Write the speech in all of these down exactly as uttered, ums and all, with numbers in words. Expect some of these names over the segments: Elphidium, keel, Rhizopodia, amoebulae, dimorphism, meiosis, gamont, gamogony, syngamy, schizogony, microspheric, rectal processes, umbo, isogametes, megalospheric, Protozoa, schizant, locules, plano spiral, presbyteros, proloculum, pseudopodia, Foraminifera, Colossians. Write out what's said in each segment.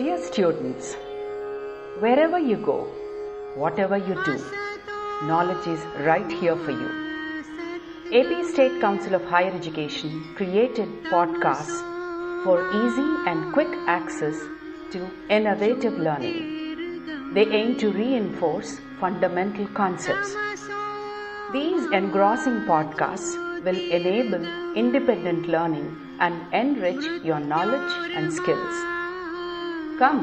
Dear students, wherever you go, whatever you do, knowledge is right here for you. A P State Council of Higher Education created podcasts for easy and quick access to innovative learning. They aim to reinforce fundamental concepts. These engrossing podcasts will enable independent learning and enrich your knowledge and skills. Come,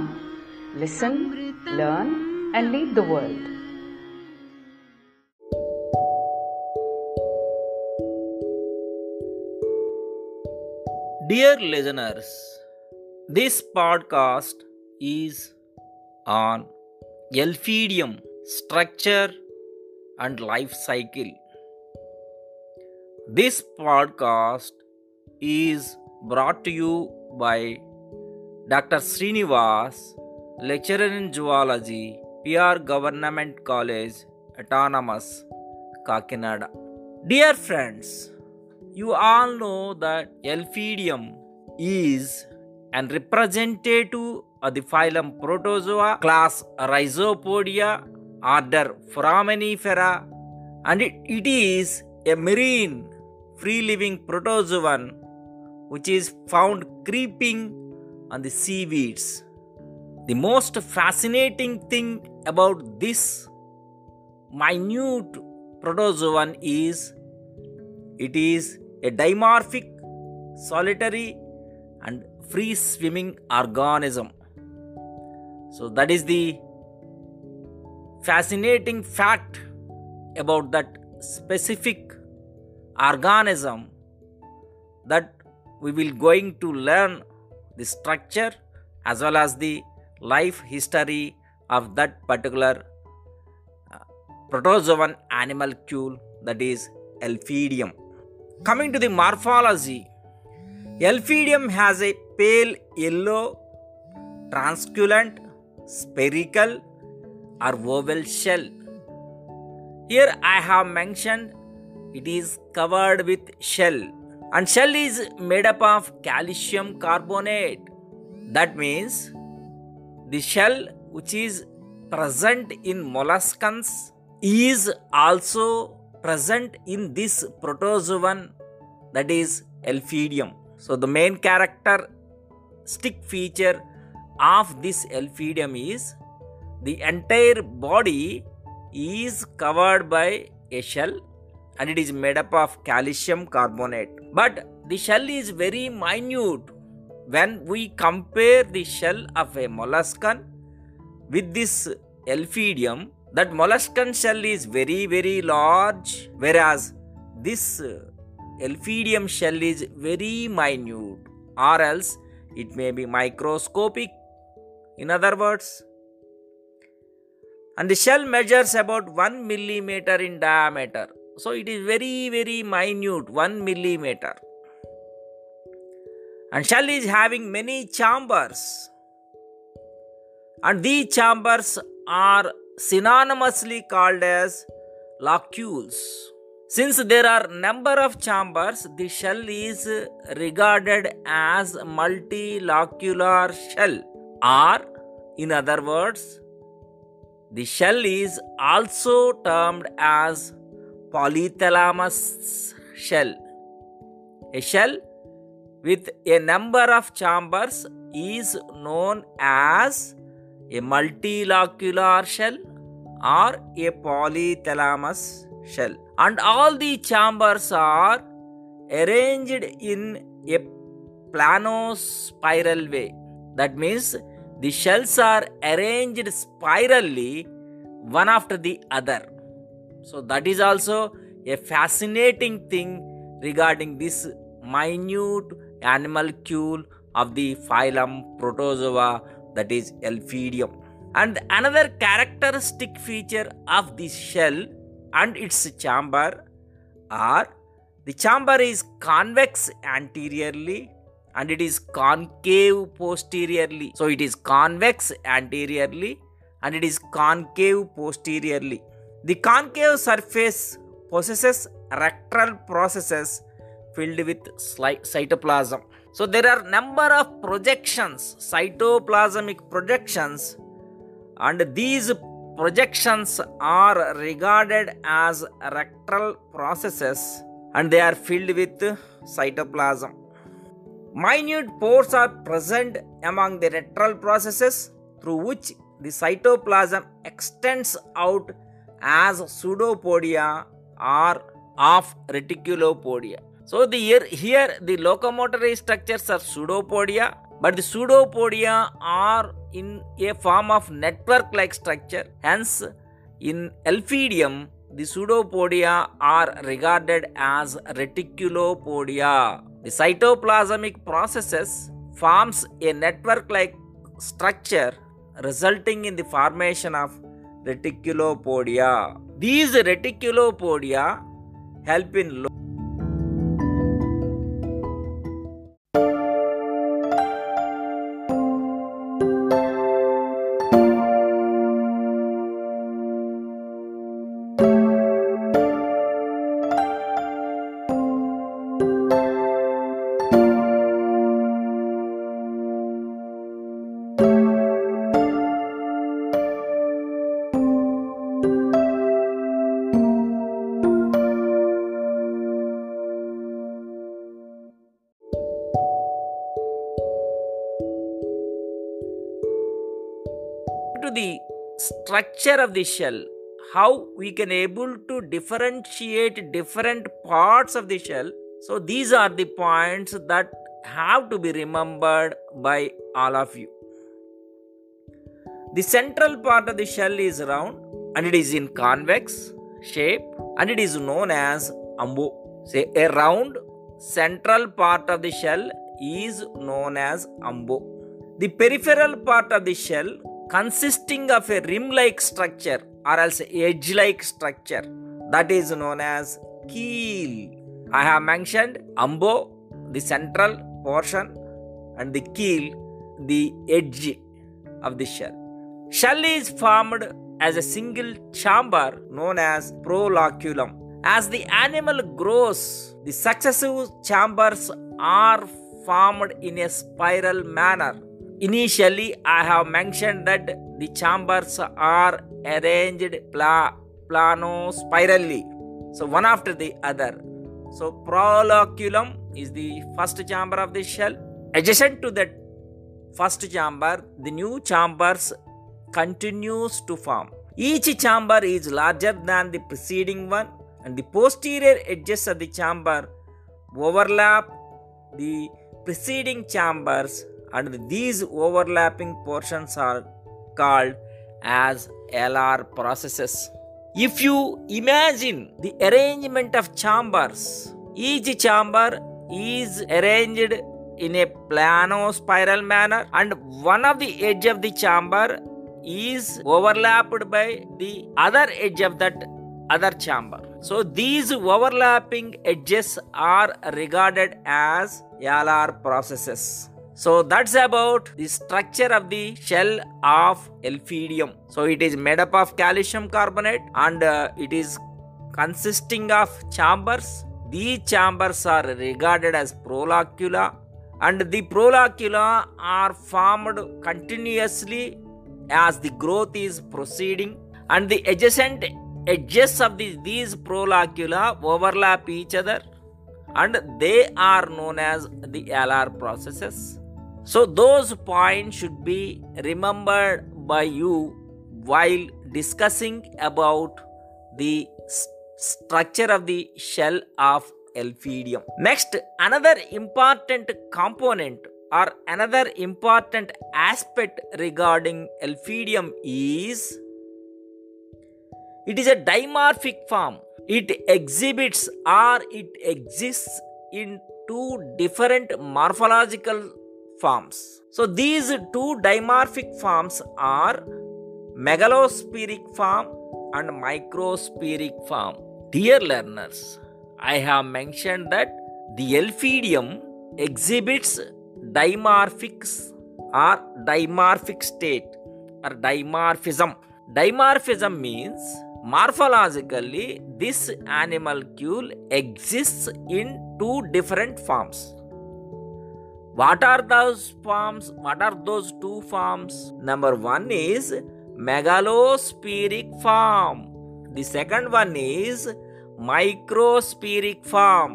listen, learn, and lead the world. Dear listeners, this podcast is on Elphidium structure and life cycle. This podcast is brought to you by Doctor Srinivas, lecturer in Zoology, P R Government College, Autonomous, Kakinada. Dear friends, you all know that Elphidium is and representative of the phylum Protozoa, class Rhizopodia, order Foraminifera, and it, it is a marine free-living protozoan which is found creeping on the seaweeds. The most fascinating thing about this minute protozoan is it is a dimorphic, solitary and free swimming organism. So that is the fascinating fact about that specific organism that we will going to learn the structure as well as the life history of that particular uh, protozoan animalcule, that is Elphidium. Coming to the morphology, Elphidium has a pale yellow, translucent, spherical or oval shell. Here I have mentioned it is covered with shell, and shell is made up of calcium carbonate. That means the shell which is present in molluscans is also present in this protozoan, that is Elphidium. So the main characteristic feature of this Elphidium is the entire body is covered by a shell, and it is made up of calcium carbonate. But the shell is very minute. When we compare the shell of a molluscan with this Elphidium, that molluscan shell is very very large, whereas this Elphidium shell is very minute, or else it may be microscopic, in other words. And the shell measures about one millimeter in diameter. So it is very very minute, one millimeter. And shell is having many chambers. And these chambers are synonymously called as locules. Since there are number of chambers, the shell is regarded as multilocular shell, or in other words, the shell is also termed as polythalamus shell. A shell with a number of chambers is known as a multilocular shell or a polythalamus shell. And all the chambers are arranged in a plano spiral way. That means the shells are arranged spirally one after the other. So that is also a fascinating thing regarding this minute animalcule of the phylum Protozoa, that is Elphidium. And another characteristic feature of this shell and its chamber are the chamber is convex anteriorly and it is concave posteriorly. So it is convex anteriorly and it is concave posteriorly. The concave surface possesses rectal processes filled with cytoplasm. So there are number of projections, cytoplasmic projections, and these projections are regarded as rectal processes and they are filled with cytoplasm. Minute pores are present among the rectal processes through which the cytoplasm extends out as pseudopodia or of reticulopodia. So the here, here the locomotory structures are pseudopodia, but the pseudopodia are in a form of network-like structure. Hence, in Elphidium, the pseudopodia are regarded as reticulopodia. The cytoplasmic processes forms a network-like structure resulting in the formation of reticulopodia. These reticulopodia help in lo- the structure of the shell, how we can able to differentiate different parts of the shell. So these are the points that have to be remembered by all of you. The central part of the shell is round and it is in convex shape and it is known as umbo. Say a round central part of the shell is known as umbo. The peripheral part of the shell consisting of a rim-like structure or else edge-like structure that is known as keel. I have mentioned umbo, the central portion, and the keel, the edge of the shell. Shell is formed as a single chamber known as proloculum. As the animal grows, the successive chambers are formed in a spiral manner. Initially, I have mentioned that the chambers are arranged pla- plano spirally, so one after the other. So proloculum is the first chamber of the shell. Adjacent to that first chamber, the new chambers continues to form. Each chamber is larger than the preceding one, and the posterior edges of the chamber overlap the preceding chambers, and these overlapping portions are called as L R processes. If you imagine the arrangement of chambers, each chamber is arranged in a plano spiral manner, and one of the edge of the chamber is overlapped by the other edge of that other chamber. So these overlapping edges are regarded as L R processes. So that's about the structure of the shell of Elphidium. So it is made up of calcium carbonate and uh, it is consisting of chambers. These chambers are regarded as prolocula, and the prolocula are formed continuously as the growth is proceeding, and the adjacent edges of the, these prolocula overlap each other, and they are known as the L R processes. So those points should be remembered by you while discussing about the st- structure of the shell of Elphidium. Next, another important component or another important aspect regarding Elphidium is it is a dimorphic form. It exhibits or it exists in two different morphological forms. So these two dimorphic forms are megalospheric form and microspheric form. Dear learners, I have mentioned that the Elphidium exhibits dimorphics or dimorphic state or dimorphism. Dimorphism means morphologically, this animalcule exists in two different forms. What are those forms? What are those two forms? Number one is megalospheric form. The second one is microspheric form.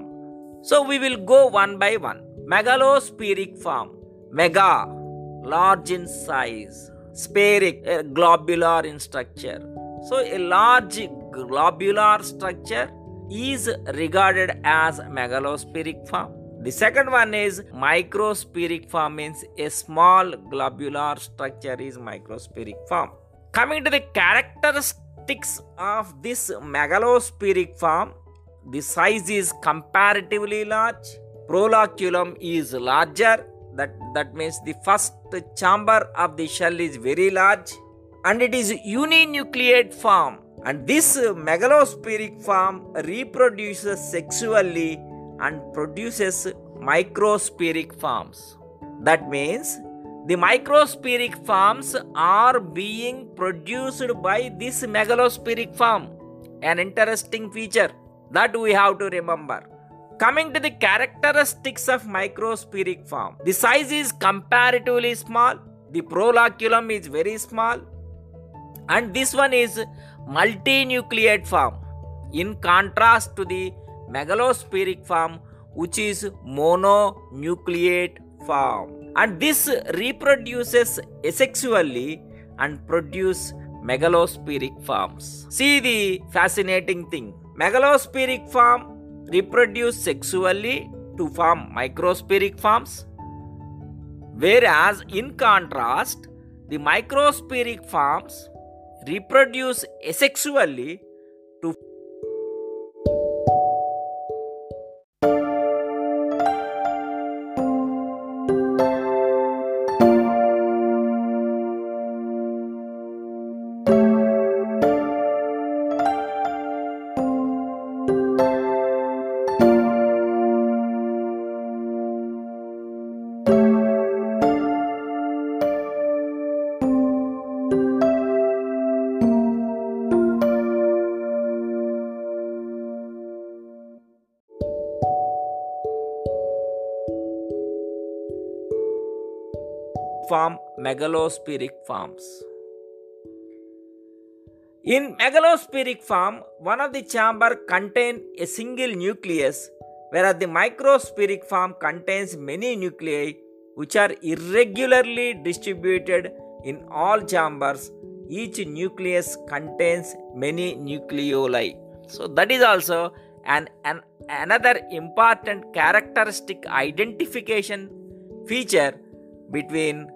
So we will go one by one. Megalospheric form. Mega, large in size. Spheric, uh, globular in structure. So a large globular structure is regarded as megalospheric form. The second one is microspheric form, means a small globular structure is microspheric form. Coming to the characteristics of this megalospheric form, the size is comparatively large. Proloculum is larger. That, that means the first chamber of the shell is very large, and it is uninucleate form. And this megalospheric form reproduces sexually and produces microspheric forms. That means the microspheric forms are being produced by this megalospheric form. An interesting feature that we have to remember. Coming to the characteristics of microspheric form, the size is comparatively small, the proloculum is very small, and this one is multinucleate form, in contrast to the megalospheric form, which is mononucleate form. And this reproduces asexually and produces megalospheric forms. See the fascinating thing. Megalospheric form reproduce sexually to form microspheric forms, whereas in contrast, the microspheric forms reproduce asexually to form megalospheric forms. In megalospheric form, one of the chamber contains a single nucleus, whereas the microspheric form contains many nuclei which are irregularly distributed in all chambers. Each nucleus contains many nucleoli. So that is also an, an another important characteristic identification feature between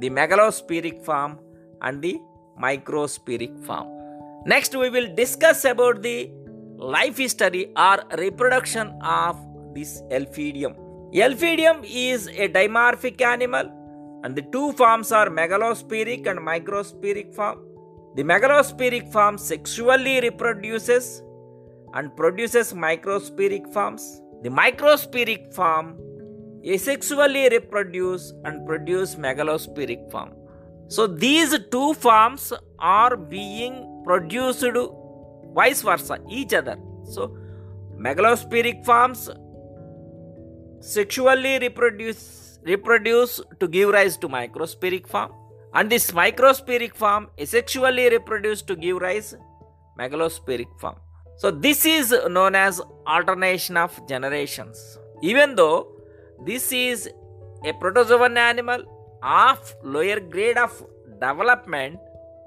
the megalospheric form and the microspheric form. Next, we will discuss about the life history or reproduction of this Elphidium. Elphidium is a dimorphic animal, and the two forms are megalospheric and microspheric form. The megalospheric form sexually reproduces and produces microspheric forms. The microspheric form asexually reproduce and produce megalospheric form. So these two forms are being produced vice versa, each other. So megalospheric forms sexually reproduce, reproduce to give rise to microspheric form, and this microspheric form asexually reproduce to give rise to megalospheric form. So this is known as alternation of generations. Even though this is a protozoan animal of lower grade of development,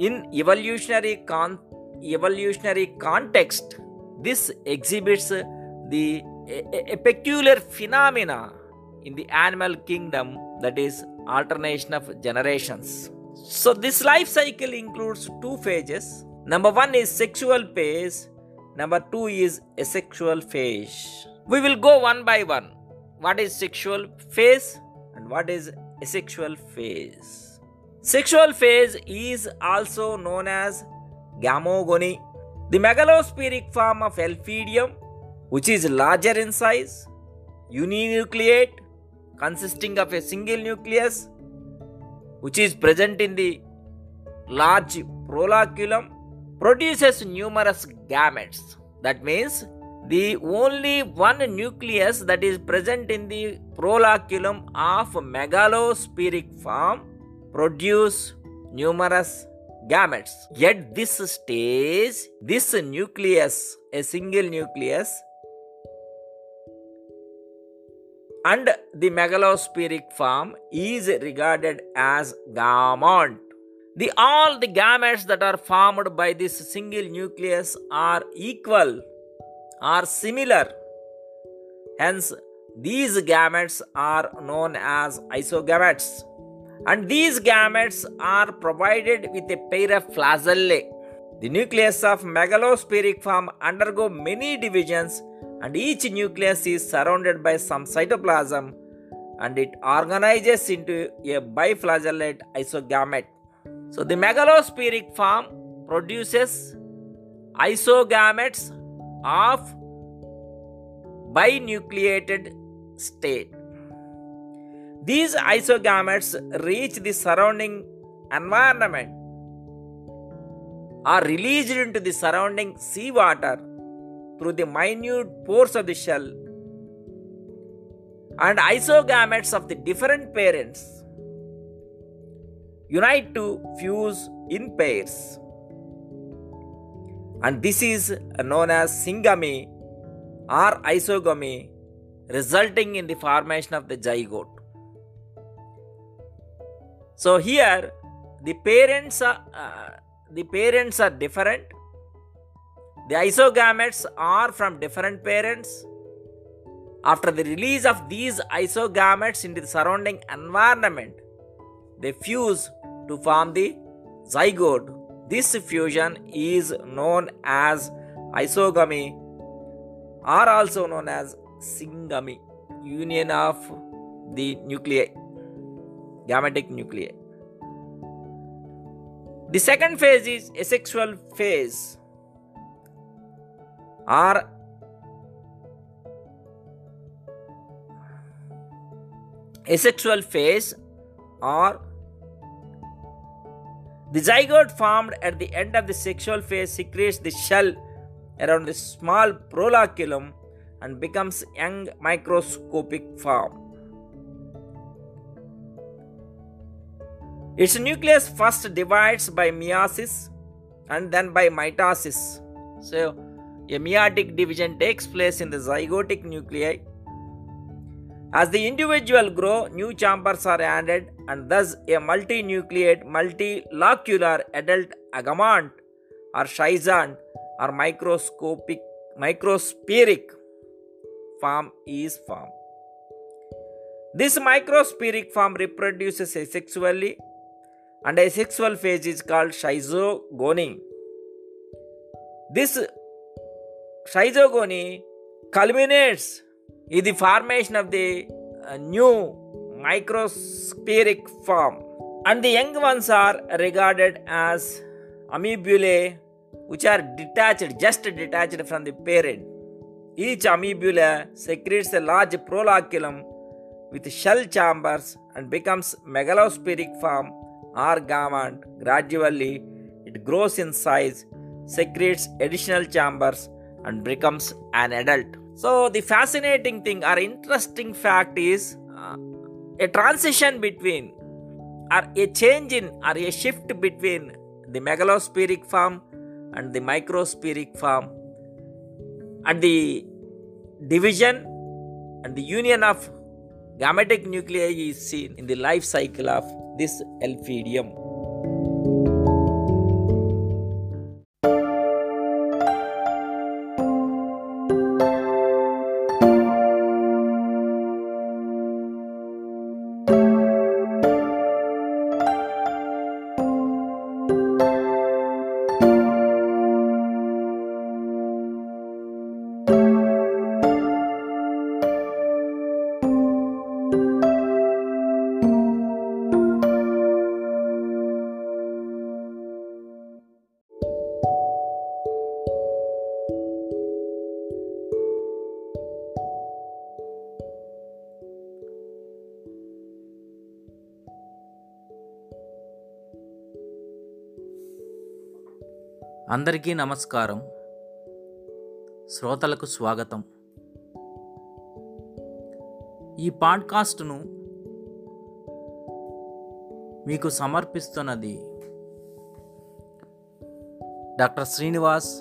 in evolutionary, con- evolutionary context, this exhibits the a, a peculiar phenomena in the animal kingdom, that is alternation of generations. So this life cycle includes two phases. Number one is sexual phase. Number two is asexual phase. We will go one by one. What is sexual phase and what is asexual phase? Sexual phase is also known as gamogony. The megalospheric form of Elphidium, which is larger in size, uninucleate, consisting of a single nucleus, which is present in the large proloculum, produces numerous gametes. That means the only one nucleus that is present in the proloculum of megalospheric form produce numerous gametes. At this stage, this nucleus, a single nucleus, and the megalospheric form is regarded as gamont. The all the gametes that are formed by this single nucleus are equal, are similar. Hence, these gametes are known as isogametes. And these gametes are provided with a pair of flagellae. The nucleus of megalospheric form undergo many divisions, and each nucleus is surrounded by some cytoplasm, and it organizes into a biflagellate isogamete. So the megalospheric form produces isogametes of binucleated state. These isogametes reach the surrounding environment, are released into the surrounding seawater through the minute pores of the shell, and isogametes of the different parents unite to fuse in pairs, and this is known as syngamy or isogamy, resulting in the formation of the zygote. So here the parents are uh, the parents are different. The isogametes are from different parents. After the release of these isogametes into the surrounding environment, they fuse to form the zygote. This fusion is known as isogamy, or also known as syngamy, union of the nuclei, gametic nuclei. The second phase is asexual phase or asexual phase, or the zygote formed at the end of the sexual phase secretes the shell around the small proloculum and becomes young microscopic form. Its nucleus first divides by meiosis and then by mitosis. So, a meiotic division takes place in the zygotic nuclei. As the individual grow, new chambers are added, and thus a multinucleate, multilocular adult agamant or schizant or microscopic, microspheric form is formed. This microspheric form reproduces asexually, and asexual phase is called schizogony. This schizogony culminates in the formation of the uh, new microspheric form, and the young ones are regarded as amoebulae, which are detached, just detached from the parent. Each amoebula secretes a large proloculum with shell chambers and becomes megalospheric form or gamont. Gradually, it grows in size, secretes additional chambers, and becomes an adult. So, the fascinating thing or interesting fact is uh, a transition between or a change in or a shift between the megalospheric form and the microspheric form, and the division and the union of gametic nuclei is seen in the life cycle of this Elphidium. అందరికీ నమస్కారం. శ్రోతలకు స్వాగతం. ఈ పాడ్కాస్ట్ను మీకు సమర్పిస్తున్నది doctor Srinivas,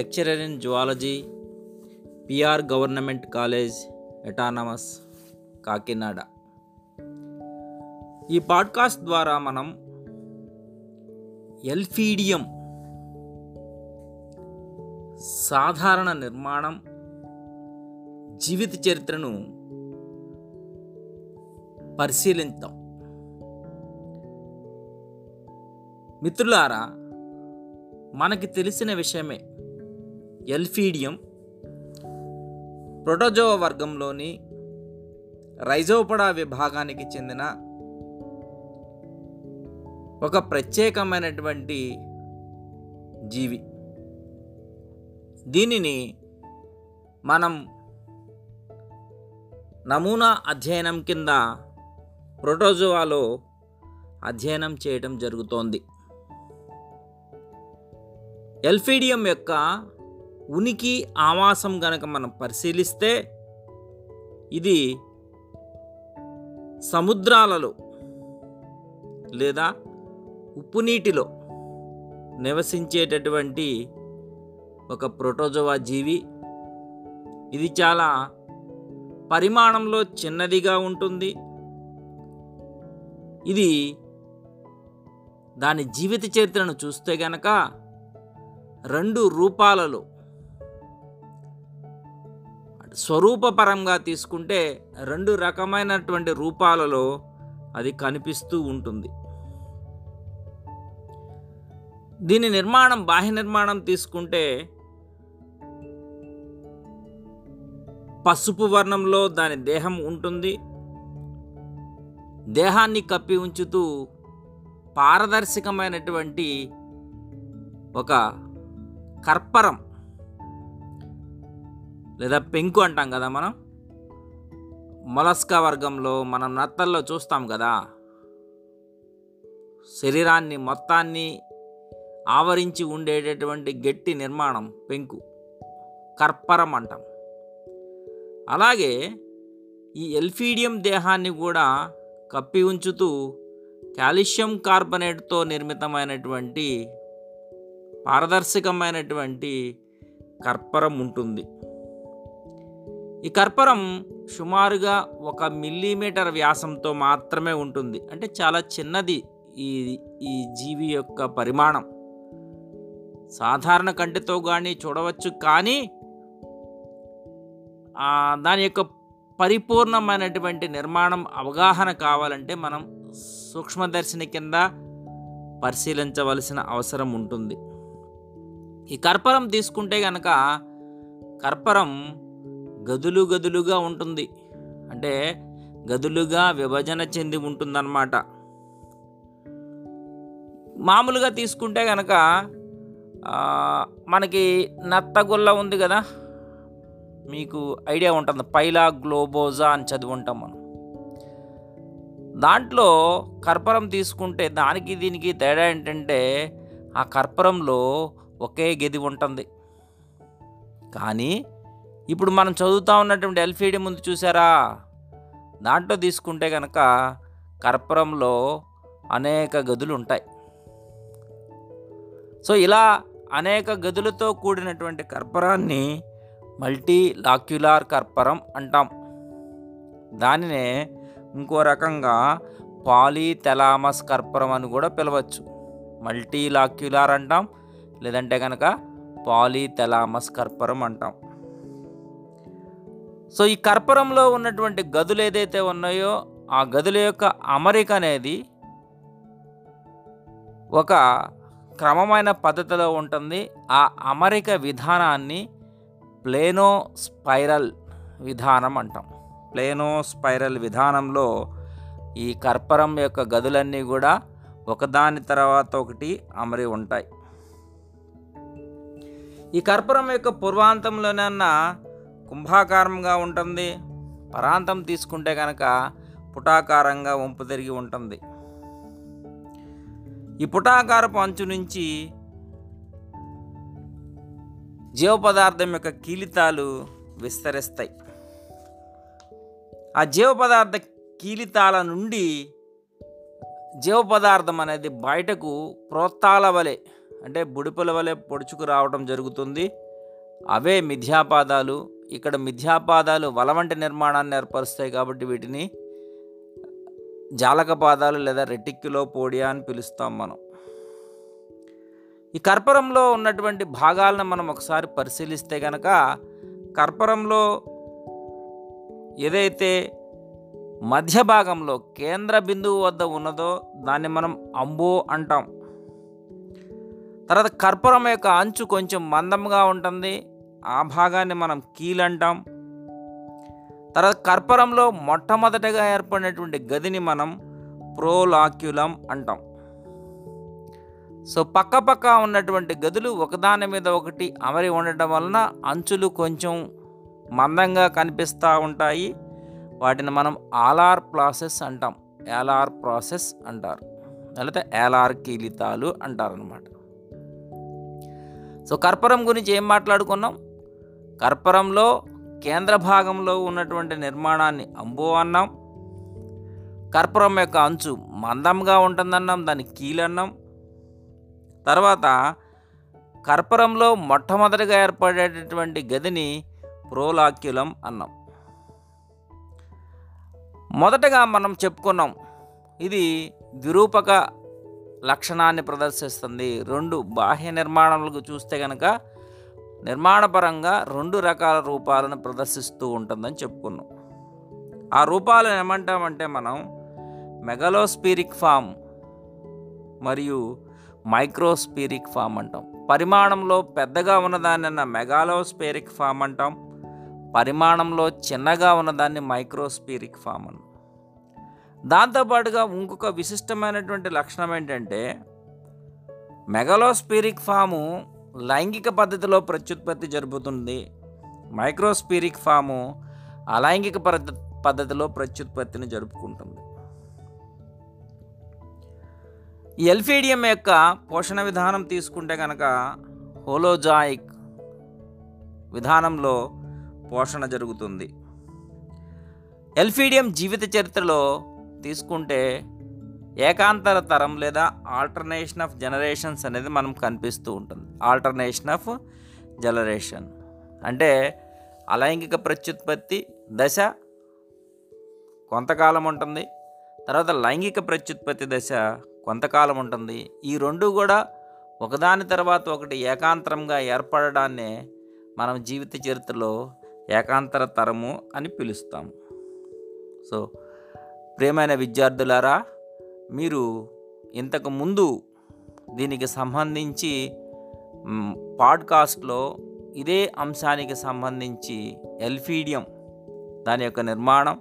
lecturer in zoology, PR government college, autonomous, Kakinada. ఈ podcast ద్వారా మనం ఎల్ఫీడియం సాధారణ నిర్మాణం, జీవిత చరిత్రను పరిశీలిద్దాం. మిత్రులారా, మనకి తెలిసిన విషయమే, ఎల్ఫీడియం ప్రోటోజోవా వర్గంలోని రైజోపడా విభాగానికి చెందిన ఒక ప్రత్యేకమైనటువంటి జీవి. దీనిని మనం నమూనా అధ్యయనం కింద ప్రోటోజోవాలో అధ్యయనం చేయడం జరుగుతోంది. ఎల్ఫీడియం యొక్క ఉనికి, ఆవాసం గనక మనం పరిశీలిస్తే, ఇది సముద్రాలలో లేదా ఉప్పు నీటిలో నివసించేటటువంటి ఒక ప్రోటోజోవా జీవి. ఇది చాలా పరిమాణంలో చిన్నదిగా ఉంటుంది. ఇది దాని జీవిత చరిత్రను చూస్తే గనక రెండు రూపాలలో, స్వరూపపరంగా తీసుకుంటే రెండు రకమైనటువంటి రూపాలలో అది కనిపిస్తూ ఉంటుంది. దీని నిర్మాణం, బాహ్య నిర్మాణం తీసుకుంటే పసుపు వర్ణంలో దాని దేహం ఉంటుంది. దేహాన్ని కప్పి ఉంచుతూ పారదర్శకమైనటువంటి ఒక కర్పరం లేదా పెంకు అంటాం కదా మనం, మొలస్కా వర్గంలో మనం నత్తల్లో చూస్తాం కదా. శరీరాన్ని మొత్తాన్ని ఆవరించి ఉండేటటువంటి గట్టి నిర్మాణం పెంకు, కర్పరం అంటాం. అలాగే ఈ ఎల్ఫీడియం దేహాన్ని కూడా కప్పి ఉంచుతూ కాల్షియం కార్బనేట్తో నిర్మితమైనటువంటి పారదర్శకమైనటువంటి కర్పరం ఉంటుంది. ఈ కర్పరం సుమారుగా ఒక మిల్లీమీటర్ వ్యాసంతో మాత్రమే ఉంటుంది. అంటే చాలా చిన్నది ఈ ఈ జీవి యొక్క పరిమాణం. సాధారణ కంటితో కానీ చూడవచ్చు, కానీ దాని యొక్క పరిపూర్ణమైనటువంటి నిర్మాణం అవగాహన కావాలంటే మనం సూక్ష్మదర్శిని కింద పరిశీలించవలసిన అవసరం ఉంటుంది. ఈ కర్పరం తీసుకుంటే కనుక, కర్పరం గదులు గదులుగా ఉంటుంది. అంటే గదులుగా విభజన చెంది ఉంటుందన్నమాట. మామూలుగా తీసుకుంటే కనుక మనకి నత్తగుల్ల ఉంది కదా, మీకు ఐడియా ఉంటుంది, పైలా గ్లోబోజా అని చదువుకుంటాం మనం. దాంట్లో కర్పరం తీసుకుంటే దానికి దీనికి తేడా ఏంటంటే, ఆ కర్పరంలో ఒకే గది ఉంటుంది. కానీ ఇప్పుడు మనం చదువుతూ ఉన్నటువంటి ఎల్ఫీడియం ముందు చూసారా, దాంట్లో తీసుకుంటే కనుక కర్పరంలో అనేక గదులు ఉంటాయి. సో ఇలా అనేక గదులతో కూడినటువంటి కర్పరాన్ని మల్టీలాక్యులార్ కర్పరం అంటాం. దానినే ఇంకో రకంగా పాలీథలామస్ కర్పరం అని కూడా పిలవచ్చు. మల్టీలాక్యులార్ అంటాం, లేదంటే కనుక పాలీథలామస్ కర్పరం అంటాం. సో ఈ కర్పరంలో ఉన్నటువంటి గదులు ఏదైతే ఉన్నాయో, ఆ గదుల యొక్క అమరిక అనేది ఒక క్రమమైన పద్ధతిలో ఉంటుంది. ఆ అమరిక విధానాన్ని ప్లానో స్పైరల్ విధానం అంటాం. ప్లానో స్పైరల్ విధానంలో ఈ కర్పరం యొక్క గదులన్నీ కూడా ఒకదాని తర్వాత ఒకటి అమరి ఉంటాయి. ఈ కర్పరం యొక్క పూర్వాంతంలోనన్నా కుంభాకారంగా ఉంటుంది. పరాంతం తీసుకుంటే కనుక పుటాకారంగా వంపు తిరిగి ఉంటుంది. ఈ పుటాకారపు అంచు నుంచి జీవ పదార్థం యొక్క కీలితాలు విస్తరిస్తాయి. ఆ జీవ పదార్థ కీలితాల నుండి జీవ పదార్థం అనేది బయటకు ప్రోత్తాల వలె అంటే బుడిపల వలె పొడుచుకు రావడం జరుగుతుంది. అవే మిథ్యాపాదాలు. ఇక్కడ మిథ్యాపాదాలు వల వంటి నిర్మాణాన్ని ఏర్పరుస్తాయి కాబట్టి వీటిని జాలక పాదాలు లేదా రెటిక్యులోపోడియా అని పిలుస్తాం మనం. ఈ కర్పరంలో ఉన్నటువంటి భాగాలను మనం ఒకసారి పరిశీలిస్తే కనుక కర్పరంలో ఏదైతే మధ్య భాగంలో కేంద్ర బిందువు వద్ద ఉన్నదో దాన్ని మనం అంబో అంటాం. తర్వాత కర్పరం యొక్క అంచు కొంచెం మందంగా ఉంటుంది, ఆ భాగాన్ని మనం కీల్ అంటాం. తర్వాత కర్పరంలో మొట్టమొదటగా ఏర్పడినటువంటి గదిని మనం ప్రోలాక్యులం అంటాం. సో పక్క పక్క ఉన్నటువంటి గదులు ఒకదాని మీద ఒకటి అమరి ఉండటం వలన అంచులు కొంచెం మందంగా కనిపిస్తూ ఉంటాయి. వాటిని మనం ఆలార్ ప్రాసెస్ అంటాం, ఏలార్ ప్రాసెస్ అంటారు, లేకపోతే ఏలార్ కీలితాలు అంటారనమాట. సో కర్పరం గురించి ఏం మాట్లాడుకున్నాం? కర్పరంలో కేంద్ర భాగంలో ఉన్నటువంటి నిర్మాణాన్ని అంబో అన్నాం, కర్పరం యొక్క అంచు మందంగా ఉంటుందన్నాం, దాన్ని కీల్ అన్నాం. తర్వాత కర్పరంలో మొట్టమొదటిగా ఏర్పడేటటువంటి గదిని ప్రోలాక్యులం అన్నాం. మొదటగా మనం చెప్పుకున్నాం ఇది ద్విరూపక లక్షణాన్ని ప్రదర్శిస్తుంది. రెండు బాహ్య నిర్మాణాలకు చూస్తే కనుక నిర్మాణపరంగా రెండు రకాల రూపాలను ప్రదర్శిస్తూ ఉంటుందని చెప్పుకున్నాం. ఆ రూపాలను ఏమంటామంటే మనం మెగాలోస్పిరిక్ ఫామ్ మరియు మైక్రోస్పిరిక్ ఫామ్ అంటాం. పరిమాణంలో పెద్దగా ఉన్నదాన్ని మెగాలోస్పిరిక్ ఫామ్ అంటాం, పరిమాణంలో చిన్నగా ఉన్నదాన్ని మైక్రోస్పిరిక్ ఫామ్ అంటాం. దాంతోపాటుగా ఇంకొక విశిష్టమైనటువంటి లక్షణం ఏంటంటే మెగాలోస్పిరిక్ ఫాము లైంగిక పద్ధతిలో ప్రత్యుత్పత్తి జరుపుతుంది, మైక్రోస్పిరిక్ ఫాము అలైంగిక పద్ధతిలో ప్రత్యుత్పత్తిని జరుపుకుంటుంది. ఎల్ఫీడియం యొక్క పోషణ విధానం తీసుకుంటే కనుక హోలోజాయిక్ విధానంలో పోషణ జరుగుతుంది. ఎల్ఫీడియం జీవిత చరిత్రలో తీసుకుంటే ఏకాంతర తరం లేదా ఆల్టర్నేషన్ ఆఫ్ జనరేషన్స్ అనేది మనం కనిపిస్తూ ఉంటుంది. ఆల్టర్నేషన్ ఆఫ్ జనరేషన్ అంటే అలైంగిక ప్రత్యుత్పత్తి దశ కొంతకాలం ఉంటుంది, తర్వాత లైంగిక ప్రత్యుత్పత్తి దశ కొంతకాలం ఉంటుంది. ఈ రెండు కూడా ఒకదాని తర్వాత ఒకటి ఏకాంతరంగా ఏర్పడడాన్నే మనం జీవిత చరిత్రలో ఏకాంతర తరము అని పిలుస్తాము. సో ప్రియమైన విద్యార్థులారా, మీరు ఇంతకు ముందు దీనికి సంబంధించి పాడ్కాస్ట్లో ఇదే అంశానికి సంబంధించి ఎల్ఫీడియం దాని యొక్క నిర్మాణం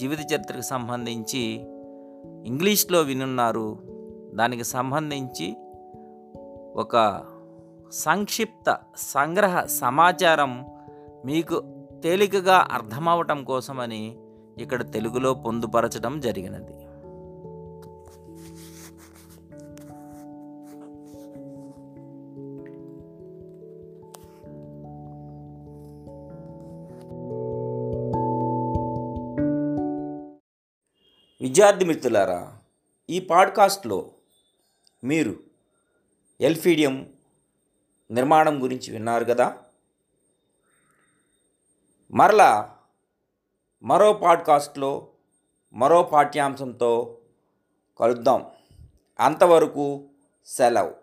జీవిత చరిత్రకు సంబంధించి ఇంగ్లీష్లో వినున్నారు. దానికి సంబంధించి ఒక సంక్షిప్త సంగ్రహ సమాచారం మీకు తేలికగా అర్థమవటం కోసమని ఇక్కడ తెలుగులో పొందుపరచడం జరిగినది. విద్యార్థి మిత్రులారా, ఈ పాడ్కాస్ట్లో మీరు ఎల్ఫీడియం నిర్మాణం గురించి విన్నారు కదా. మరలా మరో పాడ్కాస్ట్లో మరో పాఠ్యాంశంతో కలుద్దాం. అంతవరకు సెలవు.